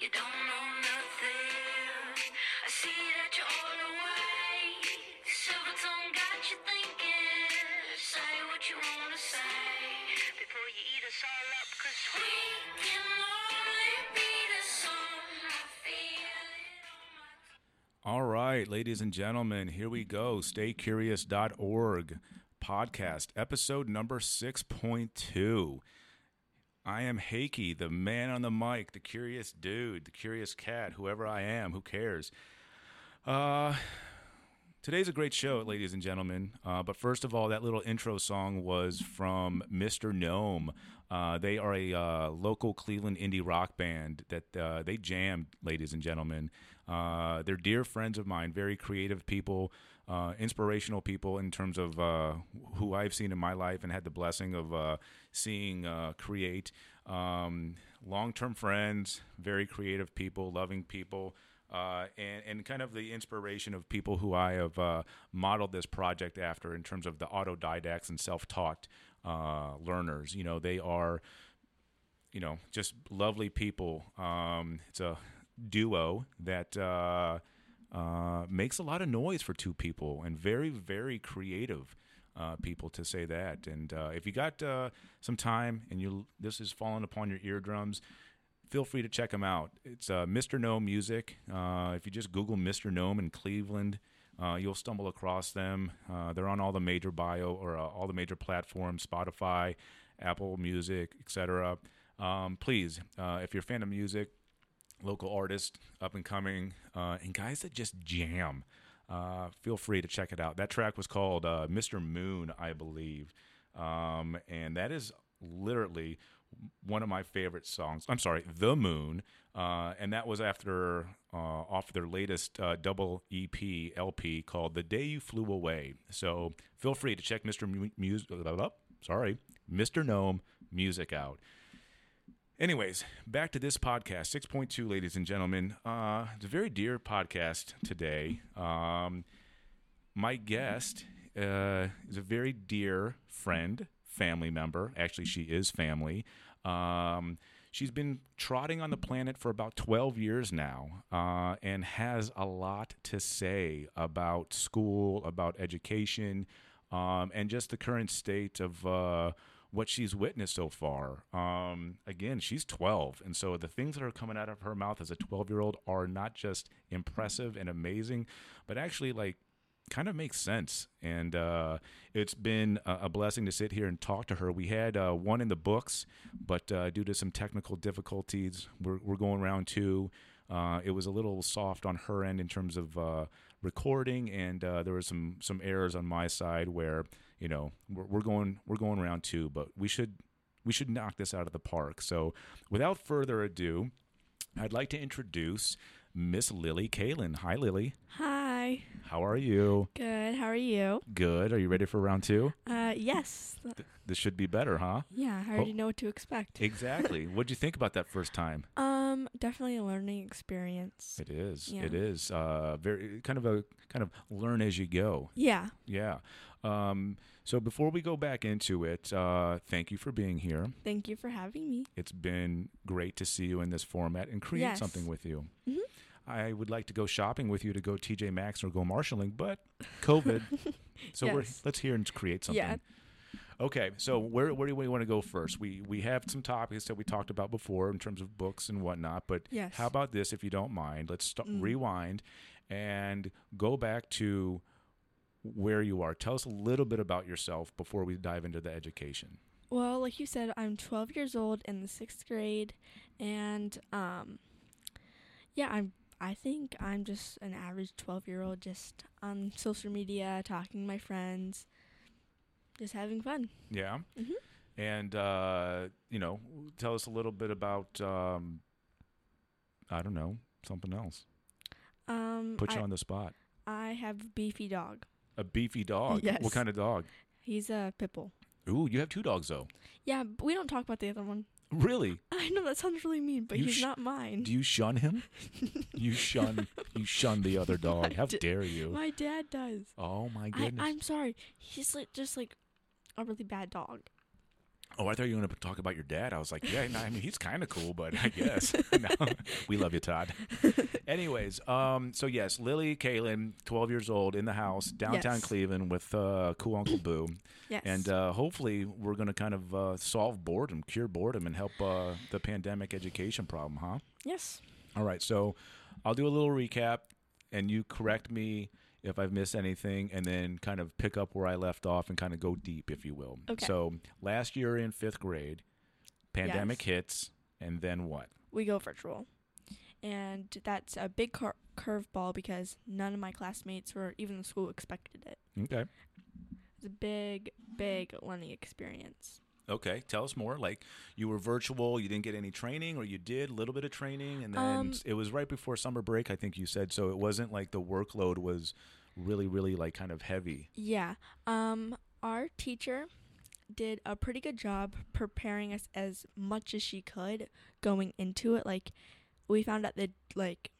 you don't know nothing. I see that you're all away. Silver tongue got you thinking. Say what you wanna say before you eat us all up, 'cause we can only be the song. I feel it on my... All right, ladies and gentlemen, here we go. Staycurious.org podcast, episode number 6.2. I am Hakey, the man on the mic, the curious dude, the curious cat, whoever I am, who cares? Today's a great show, ladies and gentlemen. But first of all, that little intro song was from Mr. Gnome. They are a local Cleveland indie rock band that they jam, ladies and gentlemen. They're dear friends of mine, very creative people, inspirational people in terms of who I've seen in my life and had the blessing of seeing create. Long-term friends, very creative people, loving people. And kind of the inspiration of people who I have modeled this project after in terms of the autodidacts and self-taught learners. You know, they are, you know, just lovely people. It's a duo that makes a lot of noise for two people and very, very creative people, to say that. And if you got some time and this is falling upon your eardrums, feel free to check them out. It's Mr. Gnome Music. If you just Google Mr. Gnome in Cleveland, you'll stumble across them. They're on all the major all the major platforms, Spotify, Apple Music, etc. Please, if you're a fan of music, local artists, up and coming, and guys that just jam, feel free to check it out. That track was called Mr. Moon, I believe. And that is literally one of my favorite songs. I'm sorry, The Moon. And that was off their latest double EP, LP, called The Day You Flew Away. So feel free to check Mr. Gnome Music out. Anyways, back to this podcast, 6.2, ladies and gentlemen. It's a very dear podcast today. My guest is a very dear friend, family member. Actually, she is family. She's been trotting on the planet for about 12 years now, and has a lot to say about school, about education, and just the current state of what she's witnessed so far. Again, she's 12, and so the things that are coming out of her mouth as a 12-year-old are not just impressive and amazing, but actually, like, kind of makes sense. And it's been a blessing to sit here and talk to her. We had one in the books, but due to some technical difficulties, we're going round two. It was a little soft on her end in terms of recording, and there were some errors on my side where, you know, we're going round two, but we should knock this out of the park. So without further ado, I'd like to introduce Miss Lily Kalin. Hi, Lily. Hi. How are you? Good. How are you? Good. Are you ready for round two? Yes. This should be better, huh? Yeah, I already know what to expect. Exactly. What'd you think about that first time? Definitely a learning experience. It is. Yeah. It is. Very kind of learn as you go. Yeah. Yeah. So before we go back into it, thank you for being here. Thank you for having me. It's been great to see you in this format and create something with you. Mm-hmm. I would like to go shopping with you, to go TJ Maxx or go marshalling, but COVID. So let's hear and create something. Yeah. Okay, so where do we want to go first? We have some topics that we talked about before in terms of books and whatnot, but how about this, if you don't mind? Let's rewind and go back to where you are. Tell us a little bit about yourself before we dive into the education. Well, like you said, I'm 12 years old in the 6th grade, and I think I'm just an average 12-year-old, just on social media, talking to my friends, just having fun. Yeah. Mm-hmm. And, you know, tell us a little bit about, I don't know, something else. Put you on the spot. I have a beefy dog. A beefy dog? Yes. What kind of dog? He's a pit bull. Ooh, you have two dogs, though. Yeah, but we don't talk about the other one. Really? I know that sounds really mean, but he's not mine. Do you shun him? You shun the other dog. How dare you? My dad does. Oh my goodness! I'm sorry. He's like just like a really bad dog. Oh, I thought you were going to talk about your dad. I was like, yeah, no, I mean, he's kind of cool, but I guess. No, we love you, Todd. Anyways, so yes, Lily Kalin, 12 years old, in the house, downtown Cleveland with cool Uncle Boo. Yes. And hopefully we're going to kind of solve boredom, cure boredom, and help the pandemic education problem, huh? Yes. All right, so I'll do a little recap, and you correct me if I've missed anything, and then kind of pick up where I left off and kind of go deep, if you will. Okay. So last year in fifth grade, pandemic hits, and then what? We go virtual. And that's a big curveball because none of my classmates or even the school expected it. Okay. It's a big, big learning experience. Okay. Tell us more. Like, you were virtual, you didn't get any training, or you did a little bit of training, and then it was right before summer break, I think you said, so it wasn't like the workload was really, really, like, kind of heavy. Yeah. Our teacher did a pretty good job preparing us as much as she could going into it. Like, we found out that, like,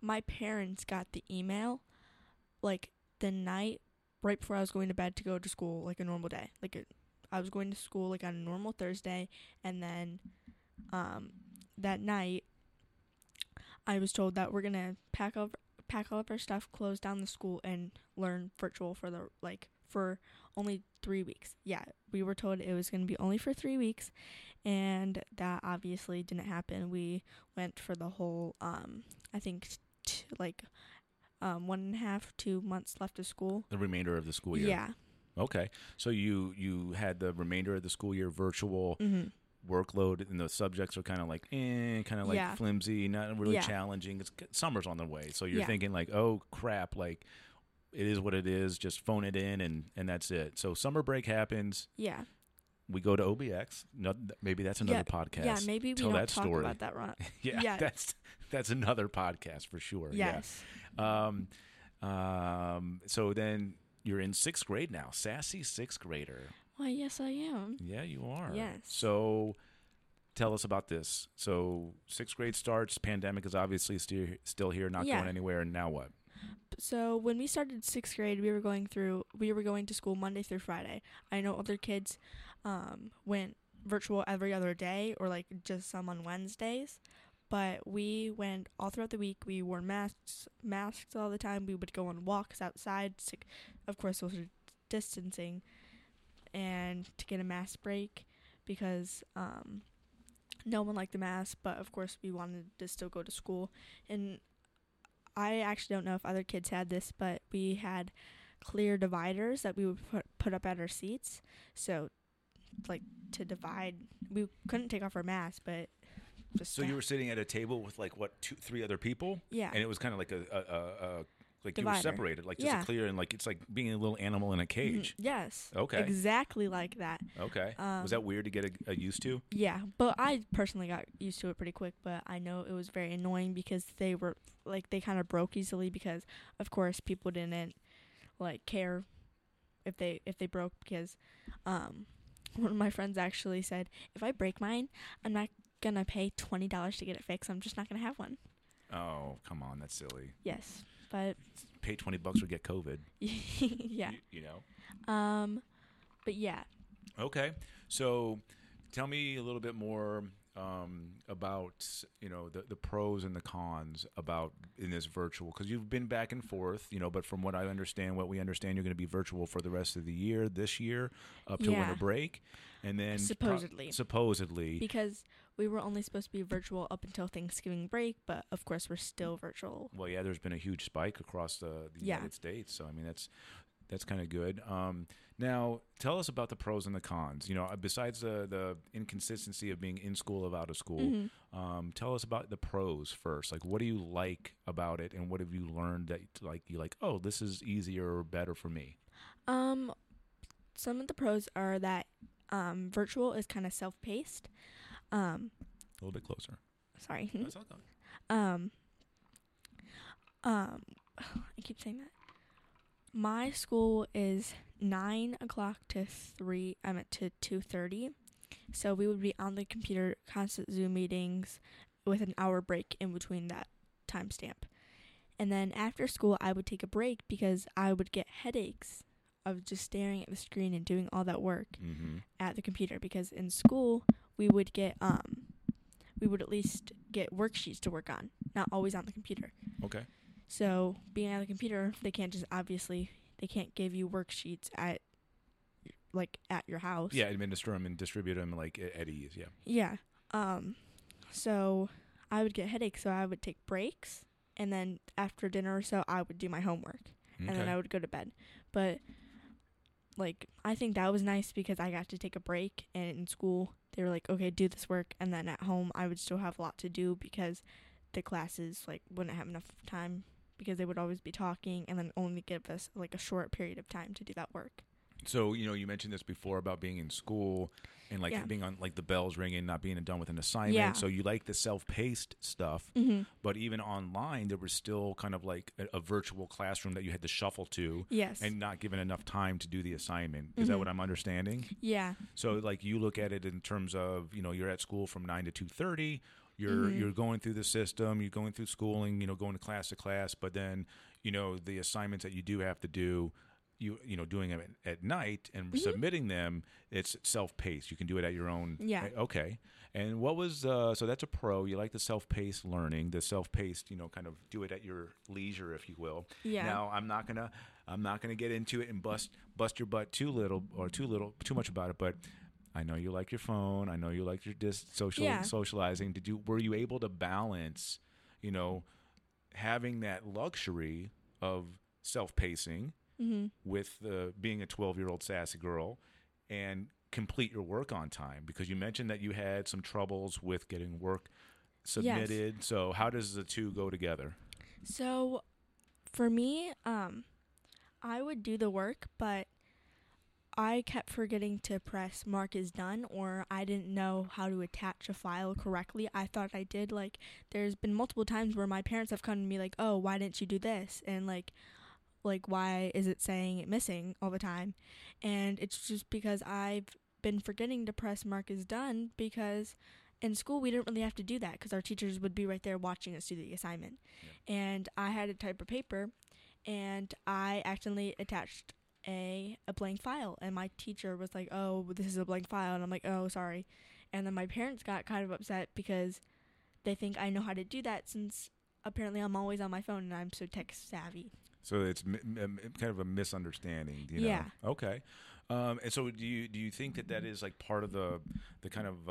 my parents got the email, like, the night right before I was going to bed to go to school, like, a normal day. Like, I was going to school, like, on a normal Thursday, and then that night I was told that we're going to pack all of our stuff, close down the school, and learn virtual for only 3 weeks. Yeah, we were told it was going to be only for 3 weeks, and that obviously didn't happen. We went for the whole, I think, 1.5 to 2 months left of school. The remainder of the school year. Yeah. Okay, so you had the remainder of the school year virtual workload, and the subjects are kind of like flimsy, not really challenging. It's summer's on the way, so you're thinking like, oh crap, like it is what it is. Just phone it in, and that's it. So summer break happens. Yeah, we go to OBX. No, maybe that's another podcast. Yeah, maybe we don't talk about that, Ron. Yeah, that's another podcast for sure. Yes. Yeah. So then. You're in sixth grade now, sassy sixth grader. Why, yes, I am. Yeah, you are. Yes. So tell us about this. So sixth grade starts, pandemic is obviously still here, not going anywhere, and now what? So when we started sixth grade, we were going to school Monday through Friday. I know other kids went virtual every other day, or like just some on Wednesdays. But we went all throughout the week. We wore masks all the time. We would go on walks outside, of course, social distancing, and to get a mask break because no one liked the mask. But, of course, we wanted to still go to school. And I actually don't know if other kids had this, but we had clear dividers that we would put up at our seats. So, like, to divide, we couldn't take off our mask, but... So you were sitting at a table with like what 2-3 other people, yeah, and it was kind of like a like divider. You were separated, like just a clear, and like it's like being a little animal in a cage. Mm-hmm. Yes, okay, exactly like that. Okay, was that weird to get used to? Yeah, but I personally got used to it pretty quick. But I know it was very annoying because they were like they kind of broke easily because of course people didn't like care if they broke because one of my friends actually said if I break mine I'm not gonna pay $20 to get it fixed. I'm just not gonna have one. Oh, come on, that's silly. Yes, but pay $20 or get COVID. Yeah, you know. But yeah. Okay, so tell me a little bit more about the pros and the cons about in this virtual because you've been back and forth, but from what I understand, what we understand, you're going to be virtual for the rest of the year this year up to winter break, and then supposedly because. We were only supposed to be virtual up until Thanksgiving break, but of course we're still virtual. Well, yeah, there's been a huge spike across the United States, so I mean that's kind of good. Now, tell us about the pros and the cons. Besides the inconsistency of being in school or out of school, tell us about the pros first. Like, what do you like about it, and what have you learned that like you like? Oh, this is easier or better for me. Some of the pros are that virtual is kind of self-paced. A little bit closer. Sorry. That's all gone. I keep saying that. My school is 9 o'clock to 2:30, so we would be on the computer, constant Zoom meetings, with an hour break in between that timestamp, and then after school I would take a break because I would get headaches of just staring at the screen and doing all that work at the computer, because in school we would get at least get worksheets to work on, not always on the computer. Okay. So being on the computer, they can't give you worksheets at your house. Yeah, administer them and distribute them at ease. Yeah. Yeah. So I would get headaches, so I would take breaks, and then after dinner or so, I would do my homework, and then I would go to bed. But I think that was nice because I got to take a break, and in school they were like, okay, do this work, and then at home I would still have a lot to do because the classes wouldn't have enough time because they would always be talking and then only give us a short period of time to do that work. So, you mentioned this before about being in school and being on the bells ringing, not being done with an assignment. Yeah. So you the self-paced stuff, but even online, there was still kind of a virtual classroom that you had to shuffle to. Yes. And not given enough time to do the assignment. Is that what I'm understanding? Yeah. So you look at it in terms of, you're at school from 9 to 2:30. You're going through the system, you're going through schooling, going to class, but then, the assignments that you do have to do, you doing them at night and submitting them, it's self-paced. You can do it at your own. Yeah. Okay. And what was, so that's a pro. You like the self-paced learning, the self-paced, kind of do it at your leisure, if you will. Yeah. Now I'm not going to get into it and bust your butt too much about it, but I know you like your phone. I know you like your socializing. Were you able to balance, having that luxury of self-pacing with being a 12-year-old sassy girl and complete your work on time? Because you mentioned that you had some troubles with getting work submitted. Yes. So how does the two go together? So for me, I would do the work, but I kept forgetting to press mark as done, or I didn't know how to attach a file correctly. I thought I did. There's been multiple times where my parents have come to me oh, why didn't you do this? And why is it saying it missing all the time? And it's just because I've been forgetting to press mark as done, because in school we didn't really have to do that because our teachers would be right there watching us do the assignment. Yeah. And I had a type of paper and I accidentally attached a blank file, and my teacher was like, oh, this is a blank file, and I'm like, oh, sorry. And then my parents got kind of upset because they think I know how to do that, since apparently I'm always on my phone and I'm so tech savvy. So it's kind of a misunderstanding, Yeah. Okay. And so do you think that is part of the kind of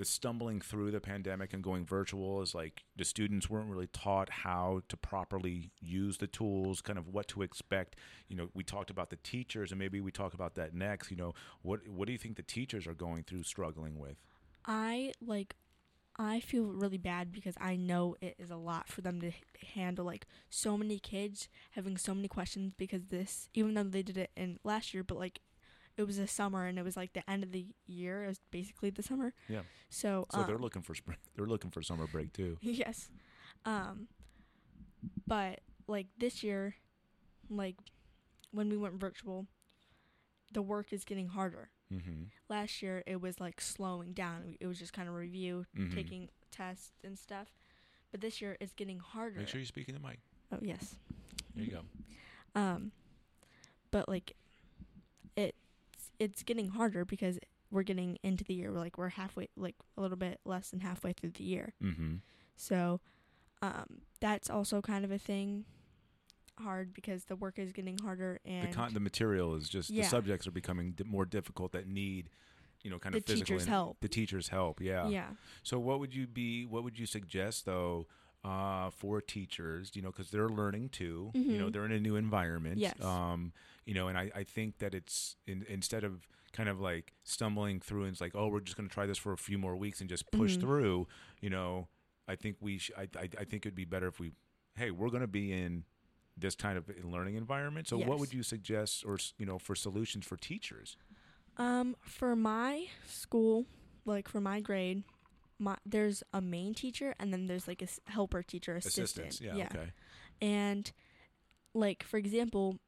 the stumbling through the pandemic and going virtual is the students weren't really taught how to properly use the tools, kind of what to expect. We talked about the teachers, and maybe we talk about that next. What do you think the teachers are going through, struggling with? I feel really bad because I know it is a lot for them to handle, so many kids having so many questions, because this, even though they did it in last year, but, it was the summer, and it was, the end of the year. It was basically the summer. Yeah. So, they're looking for spring. They're looking for summer break, too. Yes. But, this year, when we went virtual, the work is getting harder. Mm-hmm. Last year it was slowing down. It was just kind of review, taking tests and stuff. But this year it's getting harder. Make sure you speak in the mic. Oh, yes. There you go. But it's getting harder because we're getting into the year. We're we're halfway, a little bit less than halfway through the year. Mm-hmm. So, that's also kind of a thing. Hard because the work is getting harder, and the material is just the subjects are becoming more difficult that need kind of physical teachers' help. The teachers' help, yeah. So what would you suggest though for teachers, because they're learning too, they're in a new environment. Yes. And I think that it's instead of kind of stumbling through and it's like, oh, we're just going to try this for a few more weeks and just push through, I think I think it'd be better if we're going to be in this kind of learning environment. So yes. What would you suggest or, for solutions for teachers? For my school, for my grade, there's a main teacher and then there's a helper teacher assistant. Yeah, okay. And for example,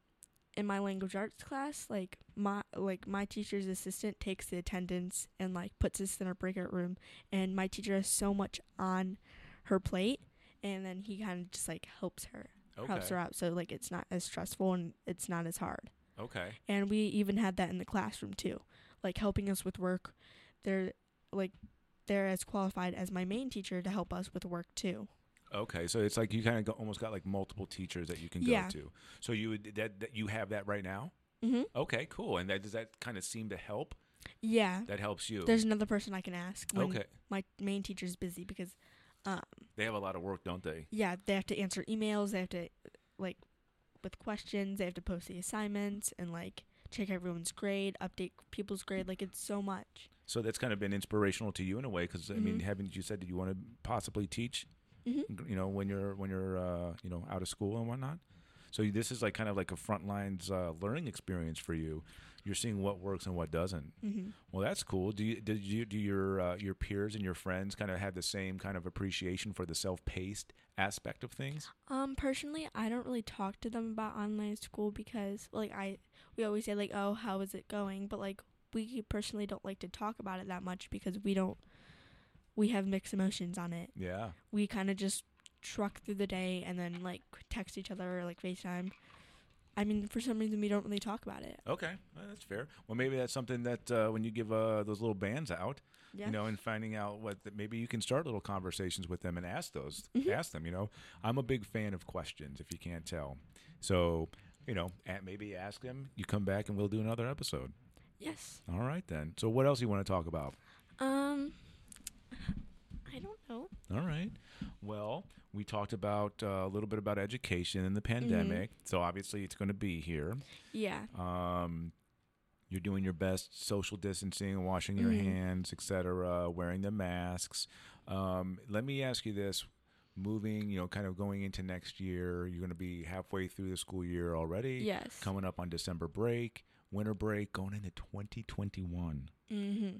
in my language arts class, my teacher's assistant takes the attendance and puts us in our breakout room, and my teacher has so much on her plate, and then he kind of just helps her helps her out. So, like, it's not as stressful and it's not as hard. Okay. And we even had that in the classroom, too. Like, helping us with work. They're as qualified as my main teacher to help us with work, too. Okay, so it's like you kind of almost got like multiple teachers that you can go to. So you would that you have that right now? Mm-hmm. Okay, cool. And does that kind of seem to help? Yeah. That helps you. There's another person I can ask when my main teacher's busy because they have a lot of work, don't they? Yeah, they have to answer emails, they have to with questions, they have to post the assignments and check everyone's grade, update people's grade, it's so much. So that's kind of been inspirational to you in a way because I mean, haven't you said that you want to possibly teach? Mm-hmm. You know, when you're you know, out of school and whatnot. So this is kind of a front lines learning experience for you. You're seeing what works and what doesn't. Mm-hmm. Well, that's cool. Do your peers and your friends kind of have the same kind of appreciation for the self-paced aspect of things? Personally, I don't really talk to them about online school because we always say oh, how is it going? But we personally don't like to talk about it that much because we have mixed emotions on it. Yeah. We kind of just truck through the day and then text each other or FaceTime. I mean, for some reason, we don't really talk about it. Okay. Well, that's fair. Well, maybe that's something that when you give those little bands out, you know, and finding out maybe you can start little conversations with them and ask them, you know. I'm a big fan of questions, if you can't tell. So, you know, maybe ask them. You come back and we'll do another episode. Yes. All right, then. So what else do you want to talk about? I don't know. All right. Well, we talked about a little bit about education and the pandemic. Mm-hmm. So obviously it's going to be here. Yeah. You're doing your best social distancing, washing your hands, et cetera, wearing the masks. Let me ask you this. Moving, you know, kind of going into next year, you're going to be halfway through the school year already. Yes. Coming up on December break, winter break, going into 2021. Mm-hmm.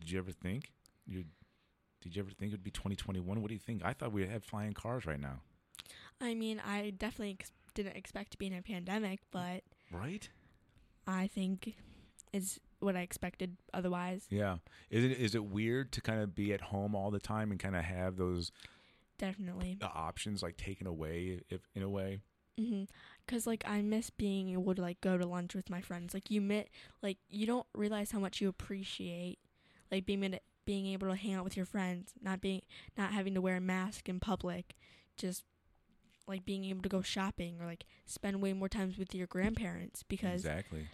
Did you ever think it would be 2021? What do you think? I thought we had flying cars right now. I mean, I definitely didn't expect to be in a pandemic, but... Right? I think it's what I expected otherwise. Yeah. Is it weird to kind of be at home all the time and kind of have those... Definitely. ...options, taken away, if in a way? Mm-hmm. Because, I miss being able to, go to lunch with my friends. You don't realize how much you appreciate, being able to hang out with your friends, not having to wear a mask in public, just being able to go shopping or spend way more time with your grandparents because exactly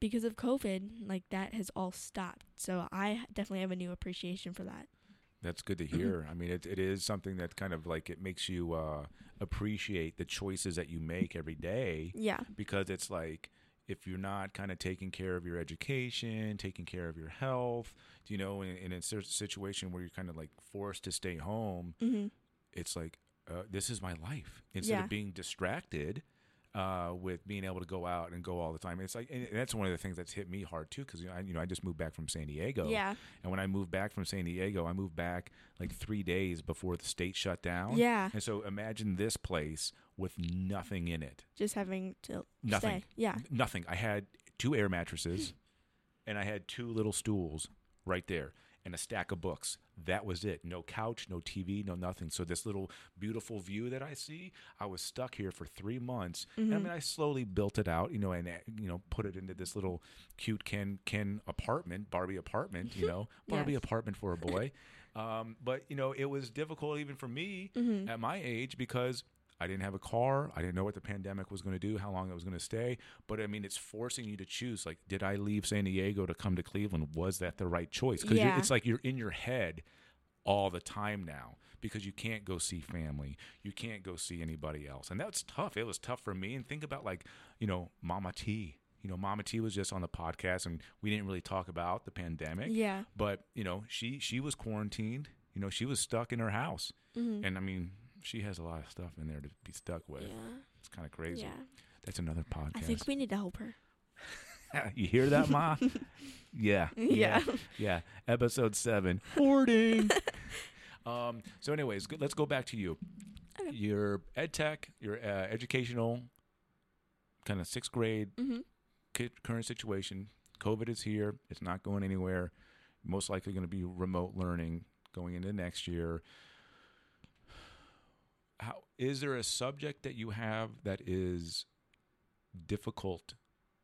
because of COVID, that has all stopped. So I definitely have a new appreciation for that. That's good to hear. Mm-hmm. I mean, it is something that kind of it makes you appreciate the choices that you make every day. Yeah, because it's if you're not kind of taking care of your education, taking care of your health, you know, in a situation where you're kind of forced to stay home, it's this is my life. Instead of being distracted with being able to go out and go all the time. It's and that's one of the things that's hit me hard too, because I just moved back from San Diego. Yeah. And when I moved back from San Diego, I moved back 3 days before the state shut down. Yeah. And so imagine this place with nothing in it. Just having to nothing. Stay. Yeah. Nothing. I had 2 air mattresses and I had 2 little stools right there and a stack of books. That was it. No couch, no TV, no nothing. So this little beautiful view that I see, I was stuck here for 3 months. Mm-hmm. And I slowly built it out, put it into this little cute Ken apartment, Barbie apartment, Barbie apartment for a boy. But, it was difficult even for me at my age because I didn't have a car. I didn't know what the pandemic was going to do, how long it was going to stay. But, I mean, it's forcing you to choose. Did I leave San Diego to come to Cleveland? Was that the right choice? Because it's you're in your head all the time now because you can't go see family. You can't go see anybody else. And that's tough. It was tough for me. And think about, Mama T. Mama T was just on the podcast, and we didn't really talk about the pandemic. Yeah. But, she was quarantined. She was stuck in her house. Mm-hmm. And, I mean... She has a lot of stuff in there to be stuck with. Yeah. It's kind of crazy. Yeah. That's another podcast. I think we need to help her. You hear that, Ma? Yeah. Yeah. Yeah. Episode 7. Hoarding. So anyways, let's go back to you. Okay. Your ed tech, your educational kind of 6th grade current situation. COVID is here. It's not going anywhere. Most likely going to be remote learning going into next year. how is there a subject that you have that is difficult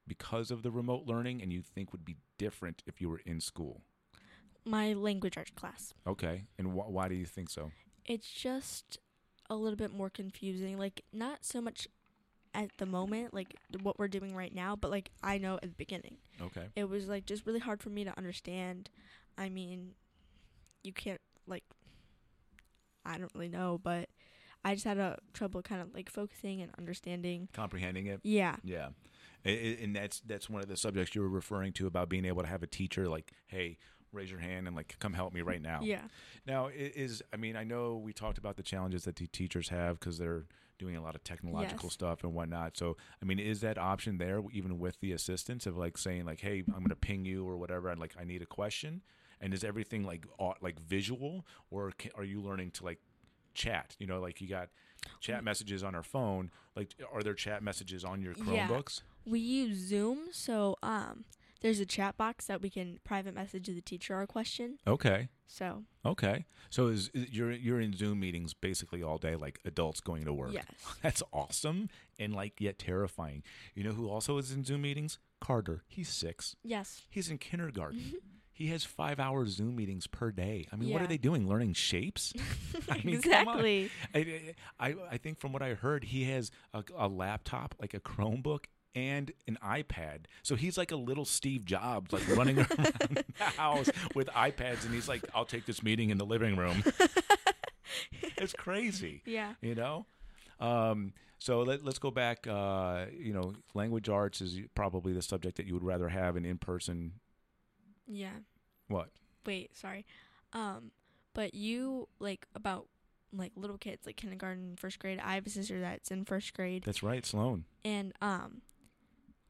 because of the remote learning and you think would be different if you were in school? My language arts class. Okay. And why do you think so? It's just a little bit more confusing. Like, not so much at the moment, like what we're doing right now, but like I know at the beginning. Okay. It was like just really hard for me to understand. I mean, you can't like, I don't really know, but I just had trouble kind of like focusing and understanding. Comprehending it? Yeah. Yeah. And that's one of the subjects you were referring to about being able to have a teacher like, hey, raise your hand and like, come help me right now. Yeah. Now I know we talked about the challenges that the teachers have because they're doing a lot of technological stuff and whatnot. So, I mean, is that option there even with the assistance of like saying like, hey, I'm going to ping you or whatever. And like, I need a question. And is everything like visual, or are you learning to like chat? You know, like you got chat messages on our phone. Like, are there chat messages on your Chromebooks? Yeah. We use Zoom. So, there's a chat box that we can private message the teacher our question. Okay. So you're in Zoom meetings basically all day, like adults going to work. Yes. That's awesome and like yet terrifying. You know who also is in Zoom meetings? Carter. He's 6. Yes. He's in kindergarten. Mm-hmm. He has 5-hour Zoom meetings per day. I mean, what are they doing? Learning shapes? I mean, exactly. I think from what I heard, he has a laptop, like a Chromebook, and an iPad. So he's like a little Steve Jobs, like running around the house with iPads. And he's like, I'll take this meeting in the living room. It's crazy. Yeah. You know? So let's go back. You know, language arts is probably the subject that you would rather have an in-person. Yeah. What? Wait, sorry. But you like about like little kids, like kindergarten, first grade. I have a sister that's in first grade. That's right. Sloan. And,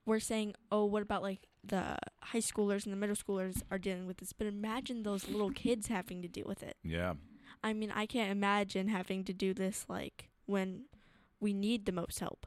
we're saying, oh, what about like the high schoolers and the middle schoolers are dealing with this? But imagine those little kids having to deal with it. Yeah. I mean, I can't imagine having to do this like when we need the most help.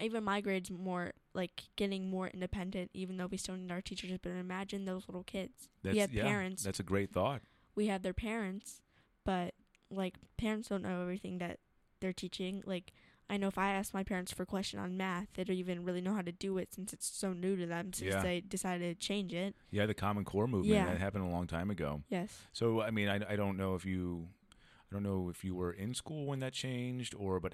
Even my grade's more like getting more independent, even though we still need our teachers. But imagine those little kids. We have parents. That's a great thought. We have their parents, but like parents don't know everything that they're teaching. Like, I know if I ask my parents for a question on math, they don't even really know how to do it since it's so new to them, since they decided to change it. Yeah, the Common Core movement, that happened a long time ago. Yes. So, I mean, I don't know if you were in school when that changed, but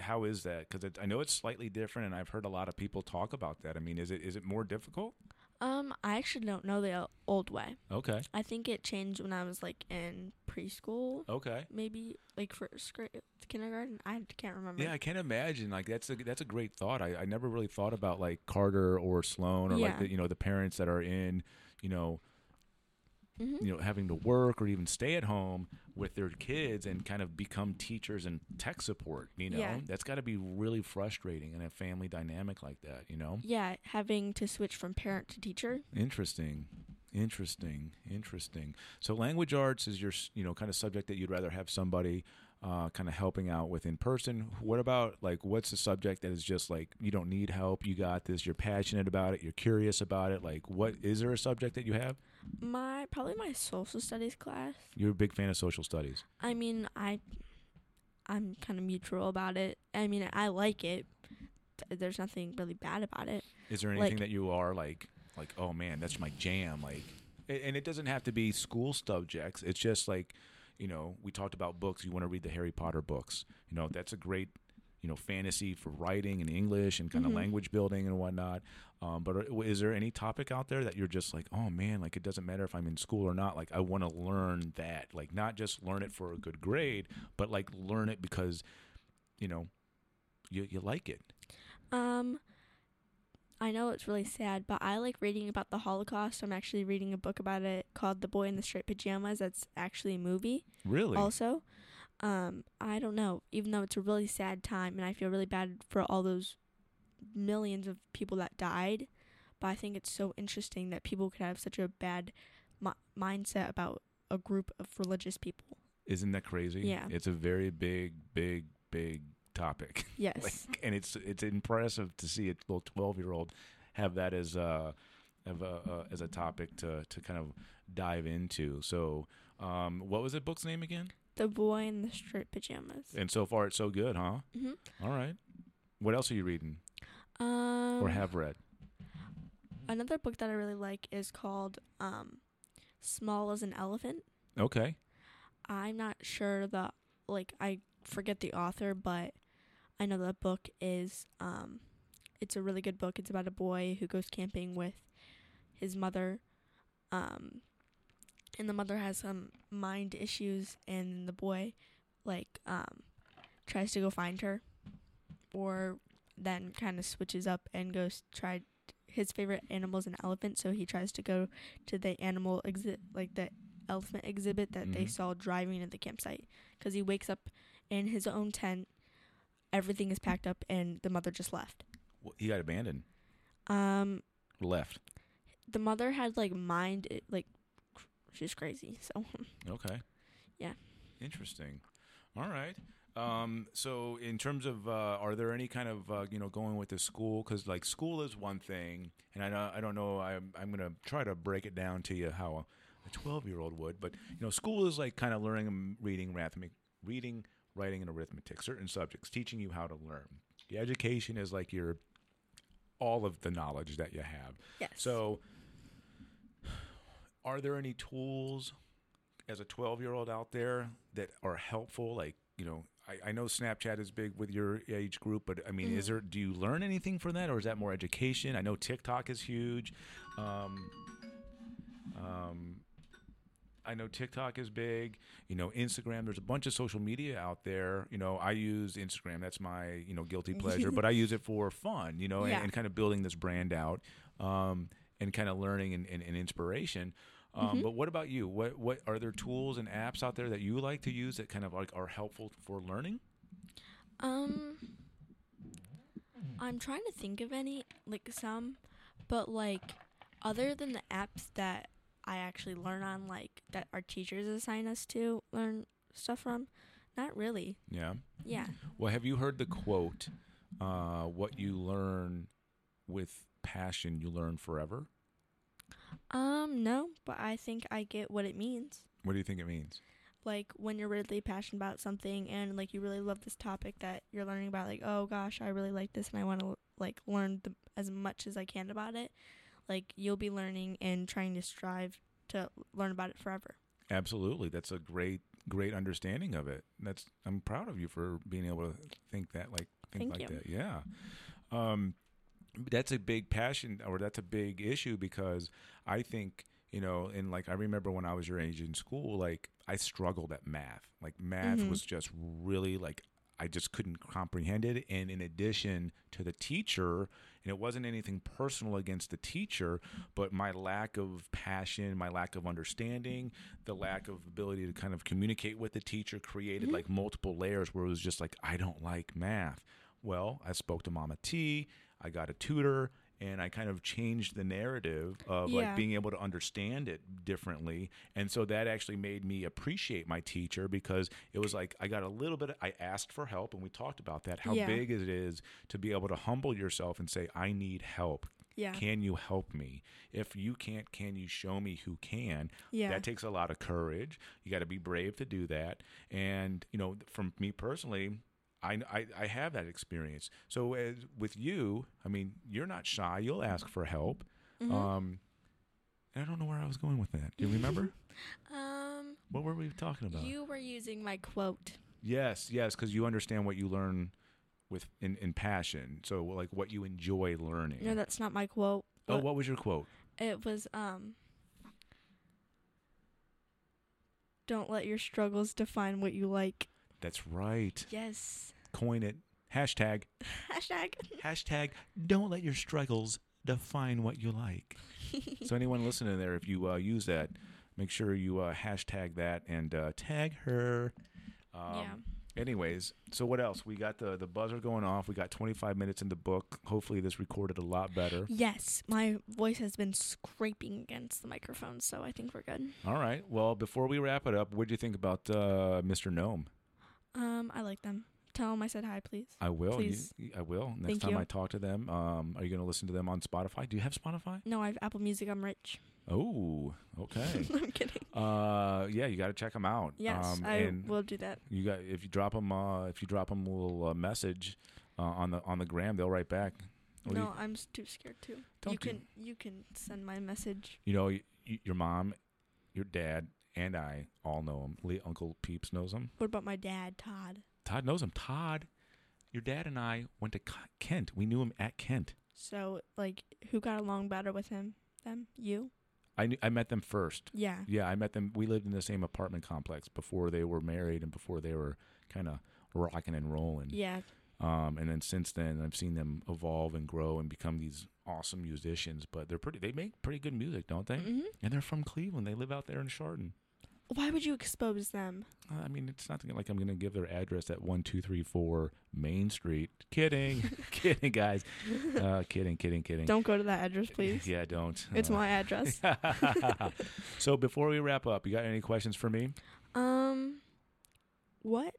how is that? Because I know it's slightly different, and I've heard a lot of people talk about that. I mean, is it more difficult? I actually don't know the old way. Okay. I think it changed when I was like in preschool. Okay. Maybe like first grade, kindergarten. I can't remember. Yeah, I can't imagine. Like that's a great thought. I never really thought about like Carter or Sloan or like the parents that are in, you know. Mm-hmm. You know, having to work or even stay at home with their kids and kind of become teachers and tech support, you know, that's got to be really frustrating in a family dynamic like that, you know? Yeah, having to switch from parent to teacher. Interesting. So language arts is your, you know, kind of subject that you'd rather have somebody kind of helping out with in person. What about like, what's the subject that is just like, you don't need help, you got this, you're passionate about it, you're curious about it. Like what, is there a subject that you have? Probably my social studies class. You're a big fan of social studies. I mean, I'm kind of neutral about it. I mean, I like it. There's nothing really bad about it. Is there anything that you are like, oh man, that's my jam. Like, and it doesn't have to be school subjects. It's just like, you know, we talked about books. You want to read the Harry Potter books. You know, that's a great, you know, fantasy for writing and English and kind of language building and whatnot. But is there any topic out there that you're just like, oh man, like it doesn't matter if I'm in school or not. Like I want to learn that, like not just learn it for a good grade, but like learn it because, you know, you like it. I know it's really sad, but I like reading about the Holocaust. I'm actually reading a book about it called The Boy in the Striped Pajamas. That's actually a movie. Really? Also, I don't know, even though it's a really sad time, and I feel really bad for all those millions of people that died, but I think it's so interesting that people could have such a bad mindset about a group of religious people. Isn't that crazy? Yeah. It's a very big topic. Yes. Like, and it's impressive to see a little 12-year-old have that as a topic to kind of dive into. So What was that book's name again? The Boy in the Striped Pajamas. And so far, it's so good, huh? Mm-hmm. All right. What else are you reading? Or have read? Another book that I really like is called Small as an Elephant. Okay. I'm not sure the, like, I forget the author, but I know that book is, it's a really good book. It's about a boy who goes camping with his mother, and the mother has some mind issues, and the boy, like, tries to go find her, or then kind of switches up and goes try. His favorite animal is an elephant, so he tries to go to the animal the elephant exhibit that they saw driving at the campsite. Because he wakes up in his own tent, everything is packed up, and the mother just left. Well, he got abandoned. Left. The mother had she's crazy. So. Okay. Yeah. Interesting. All right. So in terms of, are there any kind of, going with the school? Cause like school is one thing, and I don't know, I'm going to try to break it down to you how a 12-year-old would, but school is like kind of learning, reading, writing, and arithmetic, certain subjects, teaching you how to learn. The education is like all of the knowledge that you have. Yes. So are there any tools as a 12-year-old out there that are helpful? Like, I know Snapchat is big with your age group, but I mean, do you learn anything from that, or is that more education? I know TikTok is huge. I know TikTok is big. Instagram. There's a bunch of social media out there. I use Instagram. That's my guilty pleasure, but I use it for fun. And kind of building this brand out, and kind of learning and inspiration. But what about you? What are there tools and apps out there that you like to use that kind of like are helpful for learning? I'm trying to think of any, other than the apps that I actually learn on, that our teachers assign us to learn stuff from, not really. Yeah. Yeah. Well, have you heard the quote, what you learn with passion, you learn forever? No, but I think I get what it means. What do you think it means? Like, when you're really passionate about something and, you really love this topic that you're learning about, oh, gosh, I really like this and I want to, learn as much as I can about it. You'll be learning and trying to strive to learn about it forever. Absolutely. That's a great, great understanding of it. I'm proud of you for being able to think that, that. Yeah. That's a big passion, or that's a big issue, because I think, I remember when I was your age in school, I struggled at math. Math was just really I just couldn't comprehend it. And in addition to the teacher, and it wasn't anything personal against the teacher, but my lack of passion, my lack of understanding, the lack of ability to kind of communicate with the teacher created multiple layers where it was just I don't like math. Well, I spoke to Mama T. I got a tutor, and I kind of changed the narrative of being able to understand it differently. And so that actually made me appreciate my teacher, because it was I got a little bit, I asked for help, and we talked about that, how big it is to be able to humble yourself and say, I need help. Yeah. Can you help me? If you can't, can you show me who can? Yeah. That takes a lot of courage. You got to be brave to do that. And, from me personally, I have that experience. So with you, I mean, you're not shy. You'll ask for help. Mm-hmm. I don't know where I was going with that. Do you remember? What were we talking about? You were using my quote. Yes, because you understand what you learn with in passion. So what you enjoy learning. No, that's not my quote. Oh, what was your quote? It was don't let your struggles define what you like. That's right. Yes. Coin it. Hashtag. Hashtag. Hashtag. Don't let your struggles define what you like. So anyone listening there, if you use that, make sure you hashtag that and tag her. Anyways, so what else? We got the buzzer going off. We got 25 minutes in the book. Hopefully this recorded a lot better. Yes. My voice has been scraping against the microphone, so I think we're good. All right. Well, before we wrap it up, what did you think about Mr. Gnome? I like them. Tell them I said hi, please. I will. Please. I will. Next Thank time you. I talk to them. Are you going to listen to them on Spotify? Do you have Spotify? No, I have Apple Music. I'm rich. Oh, okay. I'm kidding. Yeah, you got to check them out. Yes, I will do that. You got if you drop them a little message on the gram, they'll write back. No, I'm too scared to. You can send my message. You know, your mom, your dad, and I all know him. Uncle Peeps knows him. What about my dad, Todd? Todd knows him. Todd, your dad and I went to Kent. We knew him at Kent. So, like, who got along better with him? Them? You? I met them first. Yeah. Yeah, I met them. We lived in the same apartment complex before they were married and before they were kind of rocking and rolling. Yeah. And then since then, I've seen them evolve and grow and become these awesome musicians. But they make pretty good music, don't they? Mm-hmm. And they're from Cleveland. They live out there in Chardon. Why would you expose them? I mean, it's not like I'm going to give their address at 1234 Main Street. Kidding. Kidding, guys. Kidding. Don't go to that address, please. Yeah, don't. It's my address. So before we wrap up, you got any questions for me? What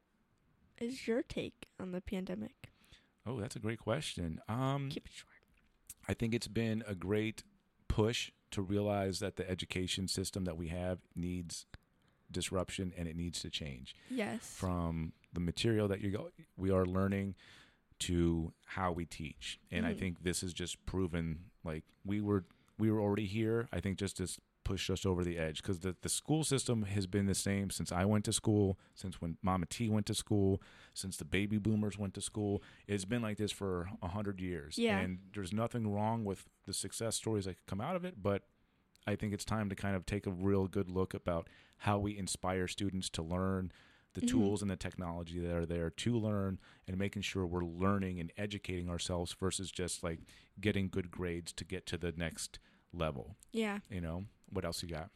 is your take on the pandemic? Oh, that's a great question. Keep it short. I think it's been a great push to realize that the education system that we have needs disruption and it needs to change. Yes. From the material that we are learning to how we teach. And I think this has just proven, like, we were already here. I think just pushed us over the edge because the school system has been the same since I went to school, since when Mama T went to school, since the baby boomers went to school. It's been like this for 100 years. Yeah. And there's nothing wrong with the success stories that come out of it, but I think it's time to kind of take a real good look about how we inspire students to learn, the tools and the technology that are there to learn, and making sure we're learning and educating ourselves versus just like getting good grades to get to the next level. Yeah. You know, what else you got?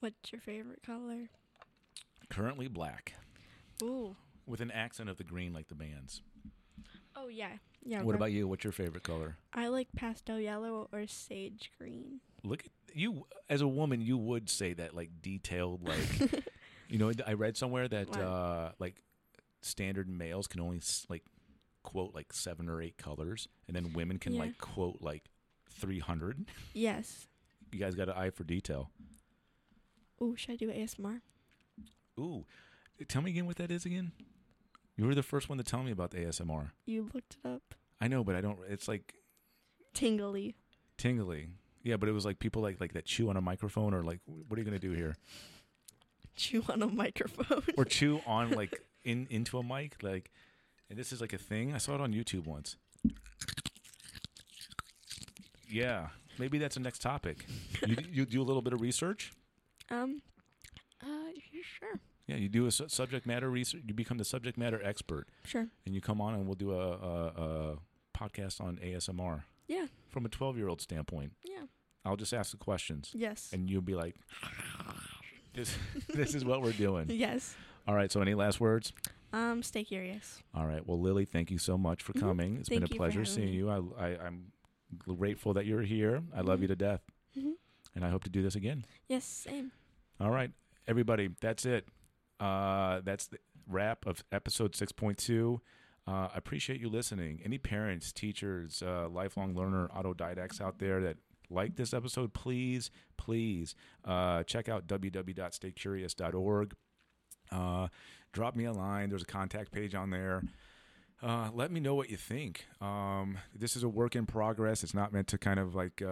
What's your favorite color? Currently black. Ooh. With an accent of the green like the band's. Oh, yeah. Yeah. What about you? What's your favorite color? I like pastel yellow or sage green. Look at you. As a woman, you would say that, like, detailed, like, you know, I read somewhere that, like, standard males can only, like, quote, like, 7 or 8 colors, and then women can, like, quote, like, 300. Yes. You guys got an eye for detail. Ooh, should I do ASMR? Ooh. Tell me again what that is again. You were the first one to tell me about the ASMR. You looked it up. I know, but I don't. It's like tingly. Tingly, yeah. But it was like people like that chew on a microphone, or like, what are you gonna do here? Chew on a microphone, or chew on like into a mic, like. And this is like a thing. I saw it on YouTube once. Yeah, maybe that's the next topic. You do a little bit of research. Sure. Yeah, you do a subject matter research. You become the subject matter expert. Sure. And you come on, and we'll do a podcast on ASMR. Yeah. From a 12-year-old standpoint. Yeah. I'll just ask the questions. Yes. And you'll be like, "This is what we're doing." Yes. All right. So, any last words? Stay curious. All right. Well, Lily, thank you so much for coming. It's been a pleasure seeing you. I'm grateful that you're here. I love you to death, and I hope to do this again. Yes. Same. All right, everybody. That's it. That's the wrap of episode 6.2. I appreciate you listening. Any parents, teachers, lifelong learner, autodidacts out there that like this episode, please check out www.staycurious.org. Drop me a line. There's a contact page on there. Let me know what you think. This is a work in progress. It's not meant to kind of like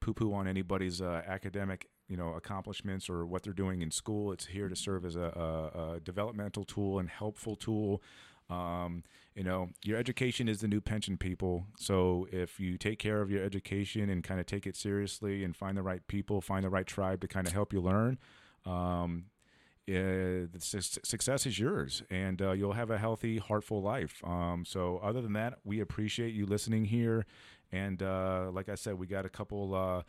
poo-poo on anybody's academic, you know, accomplishments or what they're doing in school. It's here to serve as a developmental tool and helpful tool. You know, your education is the new pension, people. So if you take care of your education and kind of take it seriously and find the right people, find the right tribe to kind of help you learn, the success is yours, and you'll have a healthy, heartful life. So other than that, we appreciate you listening here. And like I said, we got a couple...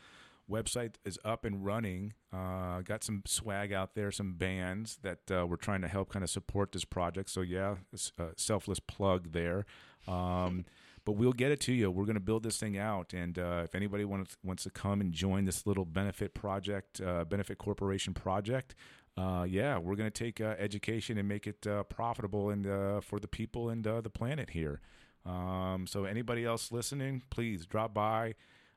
website is up and running. Got some swag out there, some bands that we're trying to help kind of support this project. So yeah, it's a selfless plug there. But we'll get it to you. We're going to build this thing out. And if anybody wants to come and join this little benefit project, benefit corporation project, we're going to take education and make it profitable and for the people and the planet here. So anybody else listening, please drop by,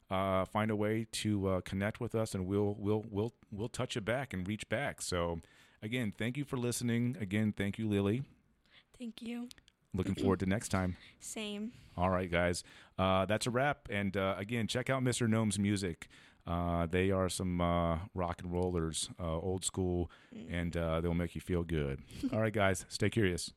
find a way to connect with us, and we'll touch it back and reach back. So again, thank you for listening. Again, thank you, Lily. Thank you. Looking forward to next time. Same. All right, guys. That's a wrap. And again, check out Mr. Gnome's music. They are some rock and rollers, old school, and they'll make you feel good. All right, guys. Stay curious.